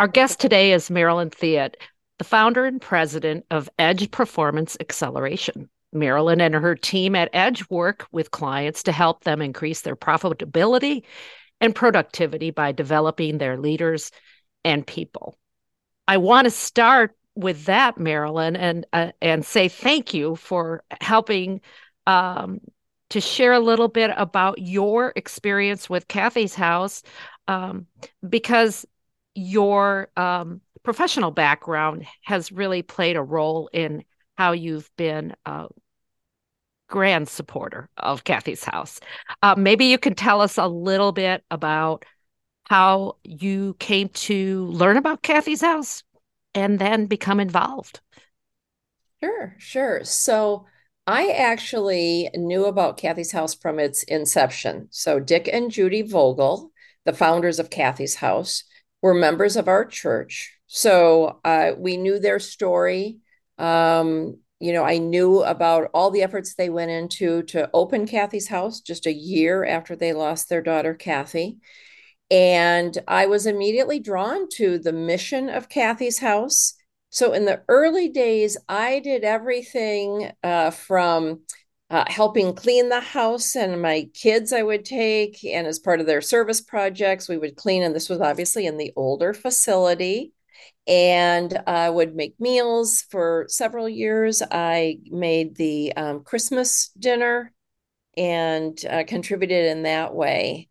Our guest today is Marilyn Thiet, the founder and president of Edge Performance Acceleration. Marilyn and her team at Edge work with clients to help them increase their profitability and productivity by developing their leaders and people. I want to start with that, Marilyn, and say thank you for helping to share a little bit about your experience with Kathy's House, because your professional background has really played a role in how you've been a grand supporter of Kathy's House. Maybe you can tell us a little bit about how you came to learn about Kathy's House and then become involved. Sure. So I actually knew about Kathy's House from its inception. So Dick and Judy Vogel, the founders of Kathy's House, were members of our church. So we knew their story. I knew about all the efforts they went into to open Kathy's House just a year after they lost their daughter, Kathy. And I was immediately drawn to the mission of Kathy's House. So in the early days, I did everything from helping clean the house, and my kids I would take, and as part of their service projects, we would clean. And this was obviously in the older facility. And I would make meals for several years. I made the Christmas dinner and contributed in that way.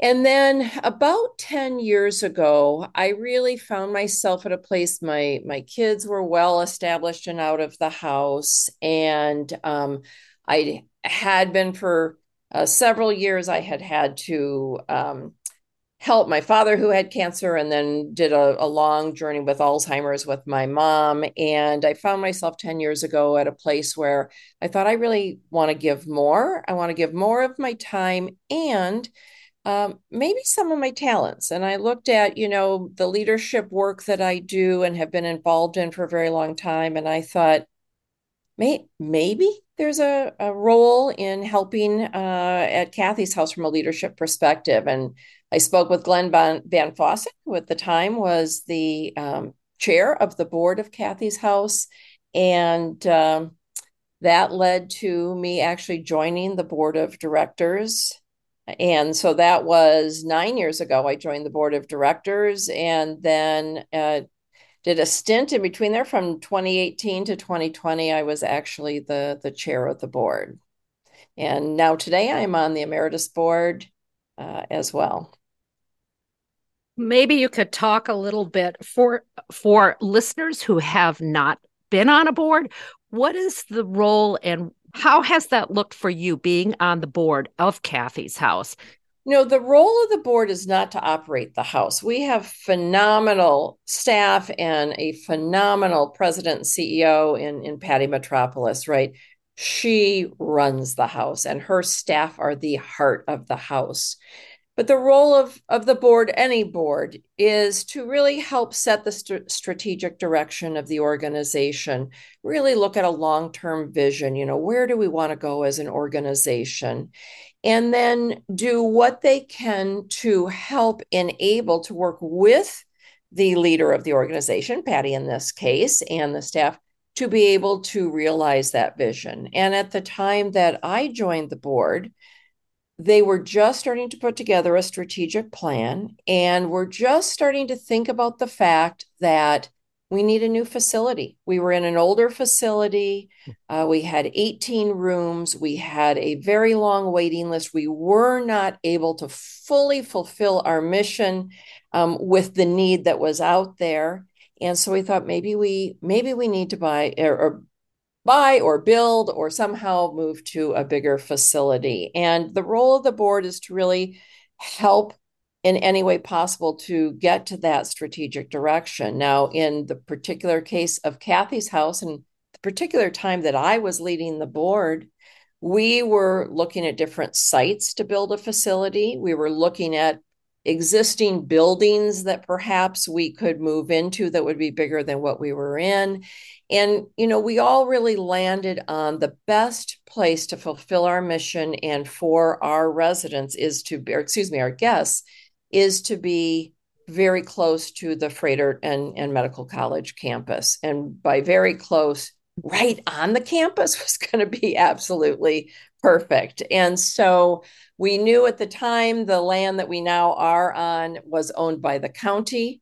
And then about 10 years ago, I really found myself at a place. My kids were well established and out of the house. And I had been for several years, I had to help my father who had cancer, and then did a long journey with Alzheimer's with my mom. And I found myself 10 years ago at a place where I thought I really want to give more. I want to give more of my time and maybe some of my talents. And I looked at, the leadership work that I do and have been involved in for a very long time. And I thought, maybe there's a role in helping at Kathy's House from a leadership perspective. And I spoke with Glenn Van Fossett, who at the time was the chair of the board of Kathy's House. And that led to me actually joining the board of directors. And so that was 9 years ago. I joined the board of directors, and then did a stint in between there from 2018 to 2020. I was actually the chair of the board. And now today I am on the emeritus board as well. Maybe you could talk a little bit for listeners who have not been on a board. What is the role and how has that looked for you being on the board of Kathy's House? The role of the board is not to operate the house. We have phenomenal staff and a phenomenal president and CEO in Patty Metropolis, right? She runs the house and her staff are the heart of the house. But the role of the board, any board, is to really help set the strategic direction of the organization, really look at a long-term vision, where do we want to go as an organization, and then do what they can to help enable to work with the leader of the organization, Patty in this case, and the staff to be able to realize that vision. And at the time that I joined the board, they were just starting to put together a strategic plan, and we're just starting to think about the fact that we need a new facility. We were in an older facility. We had 18 rooms. We had a very long waiting list. We were not able to fully fulfill our mission with the need that was out there. And so we thought maybe we need to buy or build or somehow move to a bigger facility. And the role of the board is to really help in any way possible to get to that strategic direction. Now, in the particular case of Kathy's House and the particular time that I was leading the board, we were looking at different sites to build a facility. We were looking at existing buildings that perhaps we could move into that would be bigger than what we were in. And, we all really landed on the best place to fulfill our mission and for our residents is to be, our guests, is to be very close to the Froedtert and Medical College campus. And by very close, right on the campus was going to be absolutely perfect. And so we knew at the time the land that we now are on was owned by the county.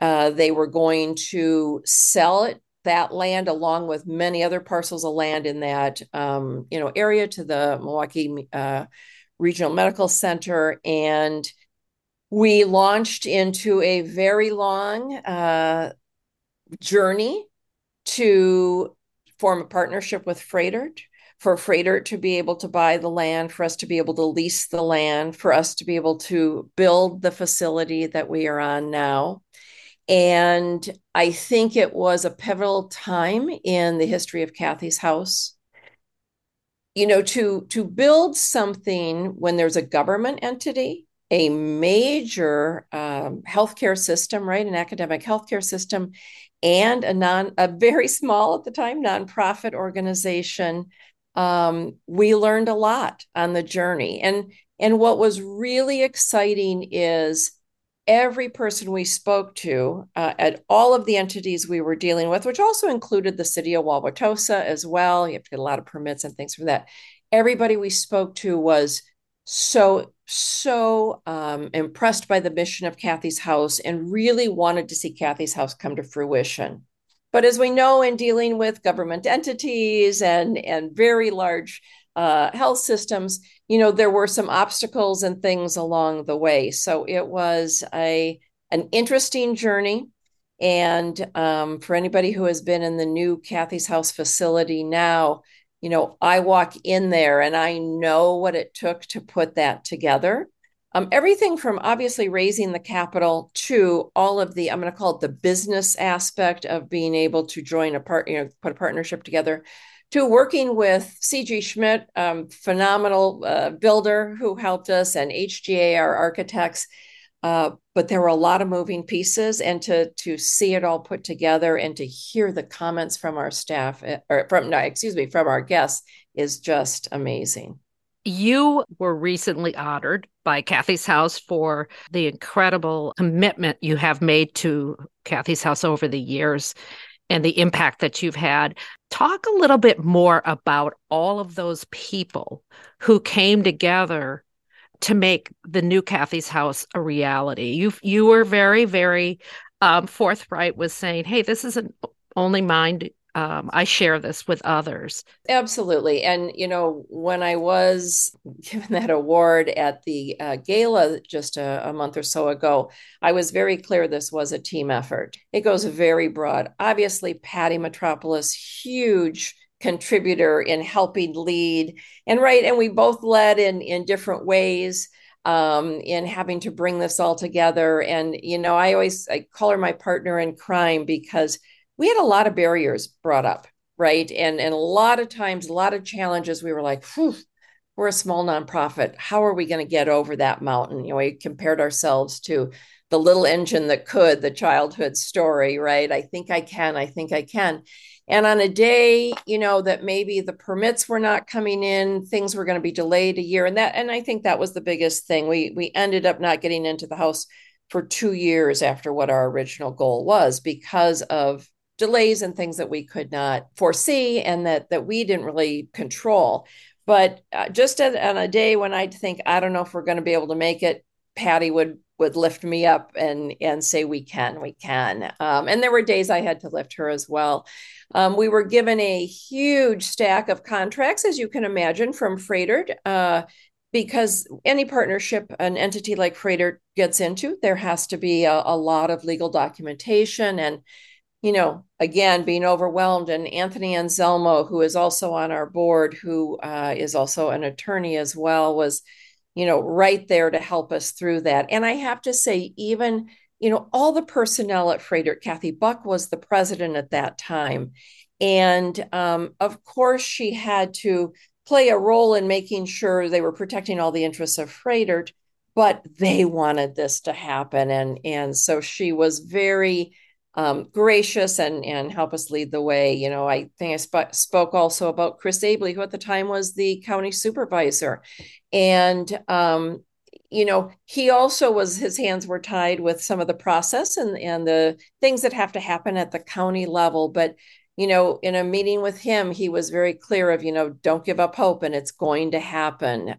They were going to sell it, that land, along with many other parcels of land in that area, to the Milwaukee Regional Medical Center. And we launched into a very long journey to form a partnership with Froedtert, for Froedtert to be able to buy the land, for us to be able to lease the land, for us to be able to build the facility that we are on now. And I think it was a pivotal time in the history of Kathy's House. You know, to build something when there's a government entity, a major healthcare system, right, an academic healthcare system, and a very small at the time nonprofit organization. We learned a lot on the journey, and what was really exciting is every person we spoke to at all of the entities we were dealing with, which also included the city of Wauwatosa as well. You have to get a lot of permits and things for that. Everybody we spoke to was so impressed by the mission of Kathy's House and really wanted to see Kathy's House come to fruition. But as we know, in dealing with government entities and very large health systems, you know, there were some obstacles and things along the way. So it was an interesting journey. And for anybody who has been in the new Kathy's House facility now, you know, I walk in there and I know what it took to put that together. Everything from obviously raising the capital to all of the, I'm going to call it the business aspect of being able to join put a partnership together, to working with CG Schmidt, phenomenal builder who helped us, and HGA, our architects. But there were a lot of moving pieces, and to see it all put together and to hear the comments from our staff from our guests is just amazing. You were recently honored by Kathy's House for the incredible commitment you have made to Kathy's House over the years and the impact that you've had. Talk a little bit more about all of those people who came together to make the new Kathy's House a reality. You were very, very forthright with saying, hey, this isn't only mine. I share this with others. Absolutely. And, you know, when I was given that award at the gala just a month or so ago, I was very clear this was a team effort. It goes very broad. Obviously, Patty Metropolis, huge contributor in helping lead. And right, and we both led in different ways in having to bring this all together. And, you know, I call her my partner in crime, because we had a lot of barriers brought up, right? And a lot of times, a lot of challenges, we were like, whew, we're a small nonprofit. How are we going to get over that mountain? You know, we compared ourselves to the little engine that could, the childhood story, right? I think I can. And on a day, you know, that maybe the permits were not coming in, things were going to be delayed a year. And I think that was the biggest thing. We ended up not getting into the house for 2 years after what our original goal was, because of delays and things that we could not foresee and that we didn't really control. But just on a day when I'd think, I don't know if we're going to be able to make it, Patty would lift me up and say, we can. And there were days I had to lift her as well. We were given a huge stack of contracts, as you can imagine, from Froedtert, because any partnership an entity like Froedtert gets into, there has to be a lot of legal documentation. And, you know, again, being overwhelmed, and Anthony Anselmo, who is also on our board, who is also an attorney as well, was, you know, right there to help us through that. And I have to say, even, you know, all the personnel at Froedtert, Kathy Buck was the president at that time. And of course, she had to play a role in making sure they were protecting all the interests of Froedtert, but they wanted this to happen. And so she was very gracious and help us lead the way. You know, I think I spoke also about Chris Abley, who at the time was the county supervisor. And you know, he also was, his hands were tied with some of the process and the things that have to happen at the county level. But, you know, in a meeting with him, he was very clear of, you know, don't give up hope and it's going to happen.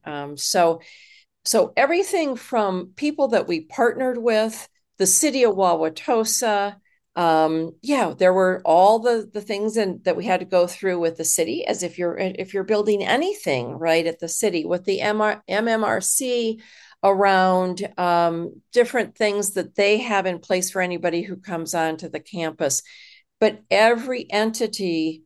So everything from people that we partnered with, the city of Wauwatosa, there were all the things that we had to go through with the city, as if you're building anything right at the city, with the MMRC around different things that they have in place for anybody who comes onto the campus. But every entity,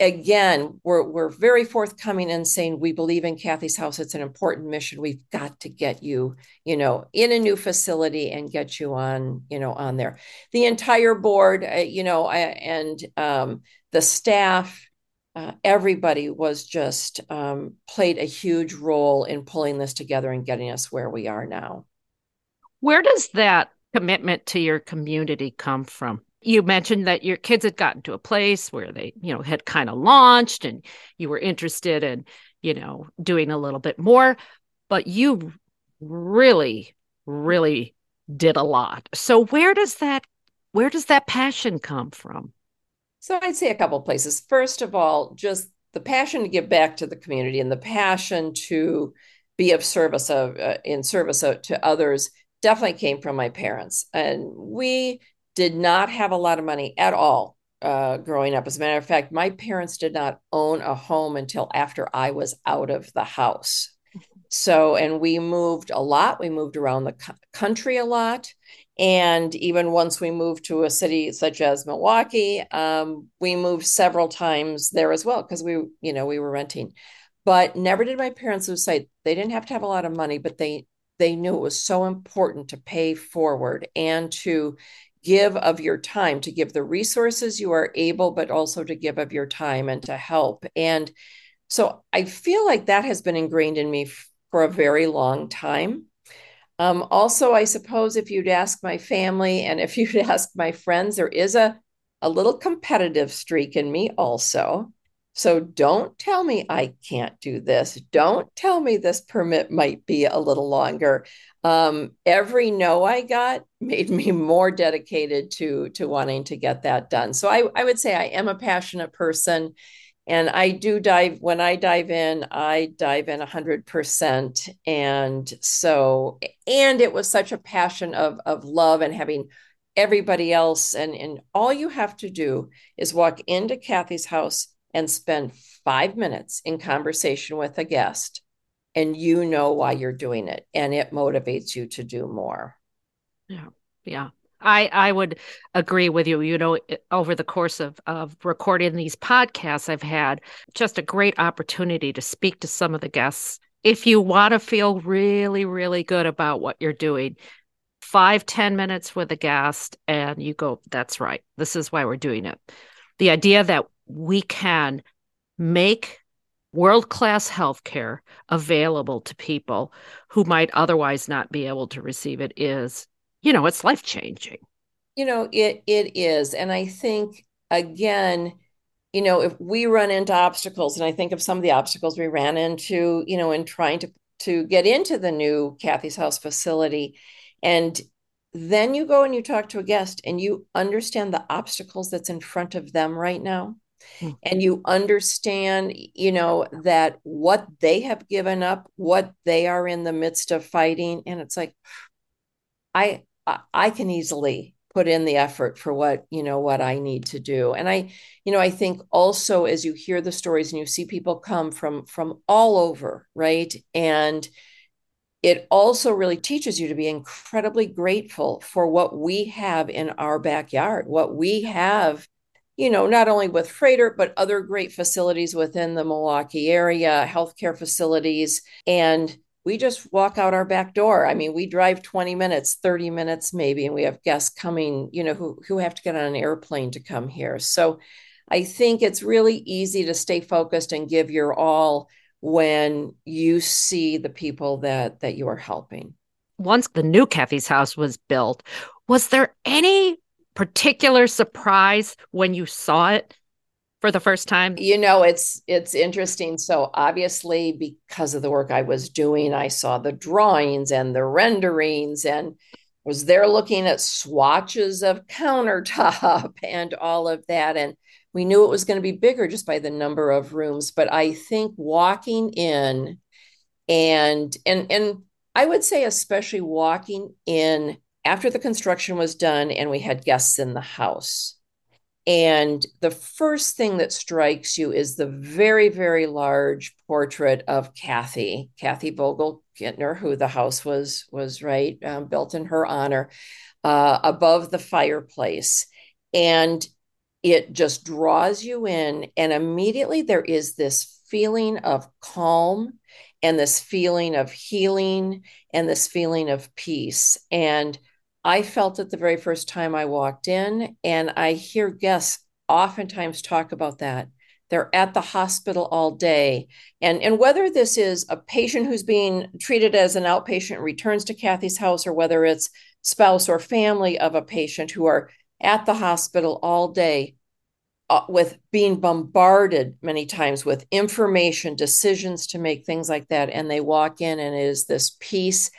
again, we're very forthcoming and saying, we believe in Kathy's House. It's an important mission. We've got to get you, you know, in a new facility and get you on, you know, on there. The entire board, the staff, everybody was just played a huge role in pulling this together and getting us where we are now. Where does that commitment to your community come from? You mentioned that your kids had gotten to a place where they, you know, had kind of launched and you were interested in, you know, doing a little bit more, but you really, really did a lot. So where does that passion come from? So I'd say a couple of places. First of all, just the passion to give back to the community and the passion to be of service to others definitely came from my parents. And we did not have a lot of money at all growing up. As a matter of fact, my parents did not own a home until after I was out of the house. So, and we moved a lot. We moved around the country a lot. And even once we moved to a city such as Milwaukee, we moved several times there as well, because we were renting. But never did my parents lose sight. They didn't have to have a lot of money, but they knew it was so important to pay forward and to give of your time, to give the resources you are able, but also to give of your time and to help. And so I feel like that has been ingrained in me for a very long time. Also, I suppose if you'd ask my family and if you'd ask my friends, there is a little competitive streak in me also. So don't tell me I can't do this. Don't tell me this permit might be a little longer. Every no I got made me more dedicated to wanting to get that done. So I would say I am a passionate person, and I dive in 100%. And so, and it was such a passion of love and having everybody else. And all you have to do is walk into Kathy's House and spend 5 minutes in conversation with a guest, and you know why you're doing it, and it motivates you to do more. Yeah. I would agree with you. You know, over the course of recording these podcasts, I've had just a great opportunity to speak to some of the guests. If you want to feel really, really good about what you're doing, 5-10 minutes with a guest, and you go, that's right. This is why we're doing it. The idea that we can make world-class healthcare available to people who might otherwise not be able to receive it is, you know, it's life-changing. You know, it is. And I think, again, you know, if we run into obstacles, and I think of some of the obstacles we ran into, you know, in trying to get into the new Kathy's House facility, and then you go and you talk to a guest and you understand the obstacles that's in front of them right now. And you understand, you know, that what they have given up, what they are in the midst of fighting. And it's like, I can easily put in the effort for what, you know, what I need to do. And I think also, as you hear the stories and you see people come from all over, right? And it also really teaches you to be incredibly grateful for what we have in our backyard, what we have, you know, not only with Froedtert, but other great facilities within the Milwaukee area, healthcare facilities. And we just walk out our back door. I mean, we drive 20 minutes, 30 minutes maybe, and we have guests coming, you know, who have to get on an airplane to come here. So I think it's really easy to stay focused and give your all when you see the people that you are helping. Once the new Kathy's House was built, was there any particular surprise when you saw it for the first time? You know, it's interesting. So obviously, because of the work I was doing, I saw the drawings and the renderings and was there looking at swatches of countertop and all of that. And we knew it was going to be bigger just by the number of rooms. But I think walking in and I would say especially walking in after the construction was done and we had guests in the house. And the first thing that strikes you is the very, very large portrait of Kathy Vogelgittner, who the house was right built in her honor, above the fireplace. And it just draws you in. And immediately there is this feeling of calm and this feeling of healing and this feeling of peace. And I felt it the very first time I walked in, and I hear guests oftentimes talk about that. They're at the hospital all day. And whether this is a patient who's being treated as an outpatient returns to Kathy's house, or whether it's spouse or family of a patient who are at the hospital all day with being bombarded many times with information, decisions to make, things like that. And they walk in and it is this peace.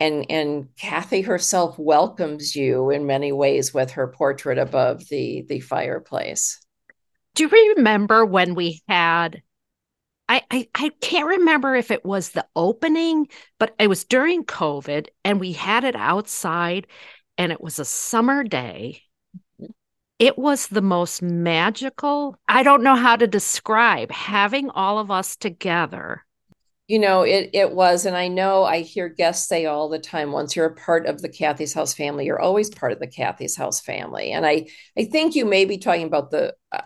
And Kathy herself welcomes you in many ways with her portrait above the fireplace. Do you remember when we had, I can't remember if it was the opening, but it was during COVID and we had it outside and it was a summer day. It was the most magical, I don't know how to describe, having all of us together. You know, it was, and I know I hear guests say all the time, once you're a part of the Kathy's House family, you're always part of the Kathy's House family. And I think you may be talking about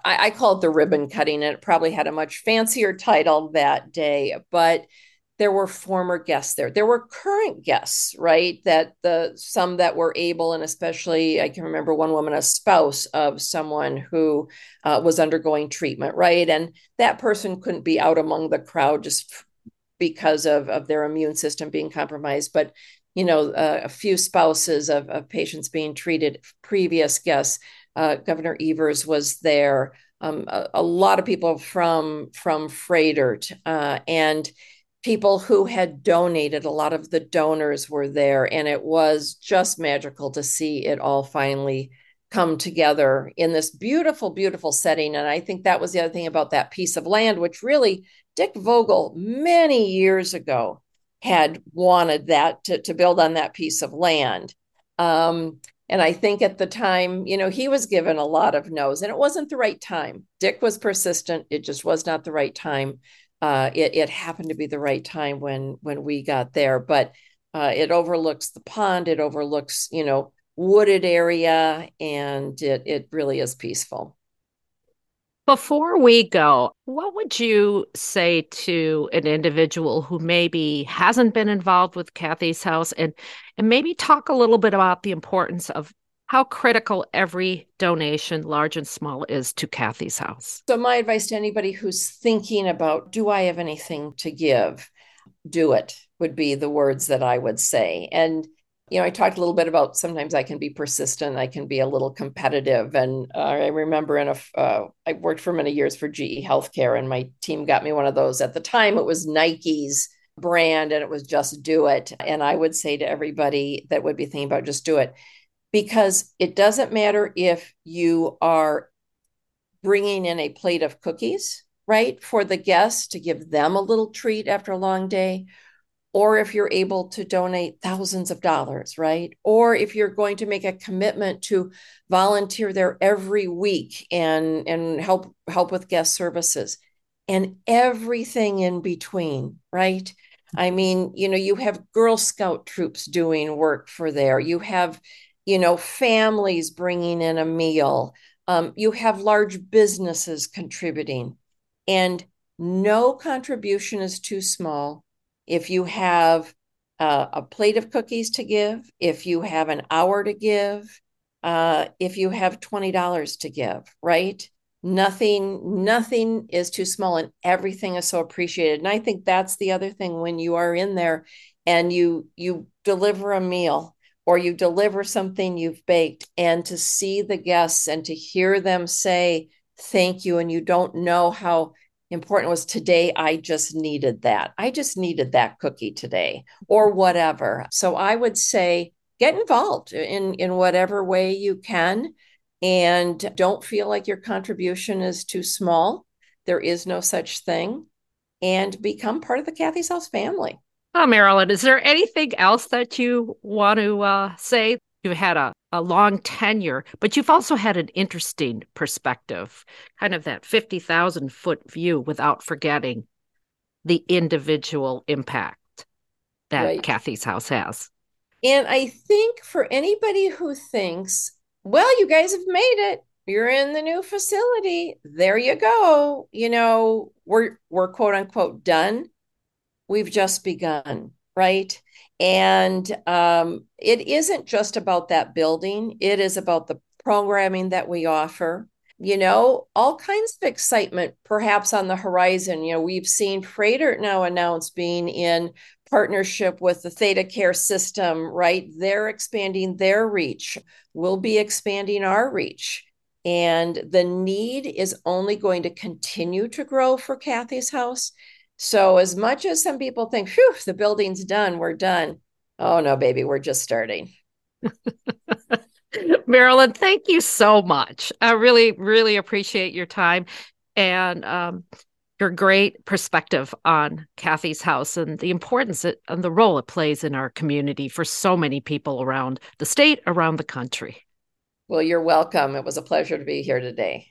I call it the ribbon cutting, and it probably had a much fancier title that day, but there were former guests there. There were current guests, right? Some that were able, and especially, I can remember one woman, a spouse of someone who was undergoing treatment, right? And that person couldn't be out among the crowd just because of their immune system being compromised. But, you know, a few spouses of patients being treated, previous guests, Governor Evers was there, a lot of people from Froedtert, and people who had donated, a lot of the donors were there. And it was just magical to see it all finally come together in this beautiful, beautiful setting. And I think that was the other thing about that piece of land, which really Dick Vogel many years ago had wanted that to build on that piece of land. And I think at the time, you know, he was given a lot of no's and it wasn't the right time. Dick was persistent. It just was not the right time. It happened to be the right time when we got there, but it overlooks the pond. It overlooks, you know, wooded area, and it really is peaceful. Before we go, what would you say to an individual who maybe hasn't been involved with Kathy's House, and maybe talk a little bit about the importance of how critical every donation, large and small, is to Kathy's House? So my advice to anybody who's thinking about, do I have anything to give? Do it would be the words that I would say. And you know, I talked a little bit about sometimes I can be persistent. I can be a little competitive. And I remember I worked for many years for GE Healthcare, and my team got me one of those. At the time, it was Nike's brand, and it was just do it. And I would say to everybody that would be thinking about just do it, because it doesn't matter if you are bringing in a plate of cookies, right, for the guests to give them a little treat after a long day, or if you're able to donate thousands of dollars, right? Or if you're going to make a commitment to volunteer there every week and help with guest services and everything in between, right? I mean, you know, you have Girl Scout troops doing work for there. You have, you know, families bringing in a meal. You have large businesses contributing, and no contribution is too small. If you have a plate of cookies to give, if you have an hour to give, if you have $20 to give, right? Nothing is too small, and everything is so appreciated. And I think that's the other thing when you are in there and you deliver a meal or you deliver something you've baked, and to see the guests and to hear them say, thank you. And you don't know how important it was. Today, I just needed that. I just needed that cookie today or whatever. So I would say get involved in whatever way you can, and don't feel like your contribution is too small. There is no such thing. And become part of the Kathy's House family. Oh, Marilyn, is there anything else that you want to say? You've had a long tenure, but you've also had an interesting perspective, kind of that 50,000-foot view without forgetting the individual impact that Kathy's House has. And I think for anybody who thinks, well, you guys have made it, you're in the new facility, there you go, you know, we're quote unquote done. We've just begun, right? And it isn't just about that building. It is about the programming that we offer, you know, all kinds of excitement perhaps on the horizon. You know, we've seen Froedtert now announce being in partnership with the ThetaCare system, right? They're expanding their reach. We'll be expanding our reach. And the need is only going to continue to grow for Kathy's House. So as much as some people think, phew, the building's done, we're done. Oh, no, baby, we're just starting. Marilyn, thank you so much. I really, really appreciate your time and your great perspective on Kathy's House and the importance it, and the role it plays in our community for so many people around the state, around the country. Well, you're welcome. It was a pleasure to be here today.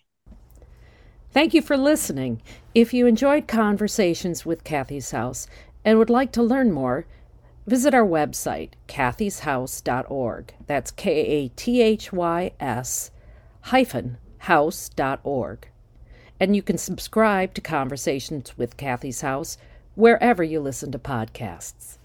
Thank you for listening. If you enjoyed Conversations with Kathy's House and would like to learn more, visit our website, kathyshouse.org. That's kathys-house.org. And you can subscribe to Conversations with Kathy's House wherever you listen to podcasts.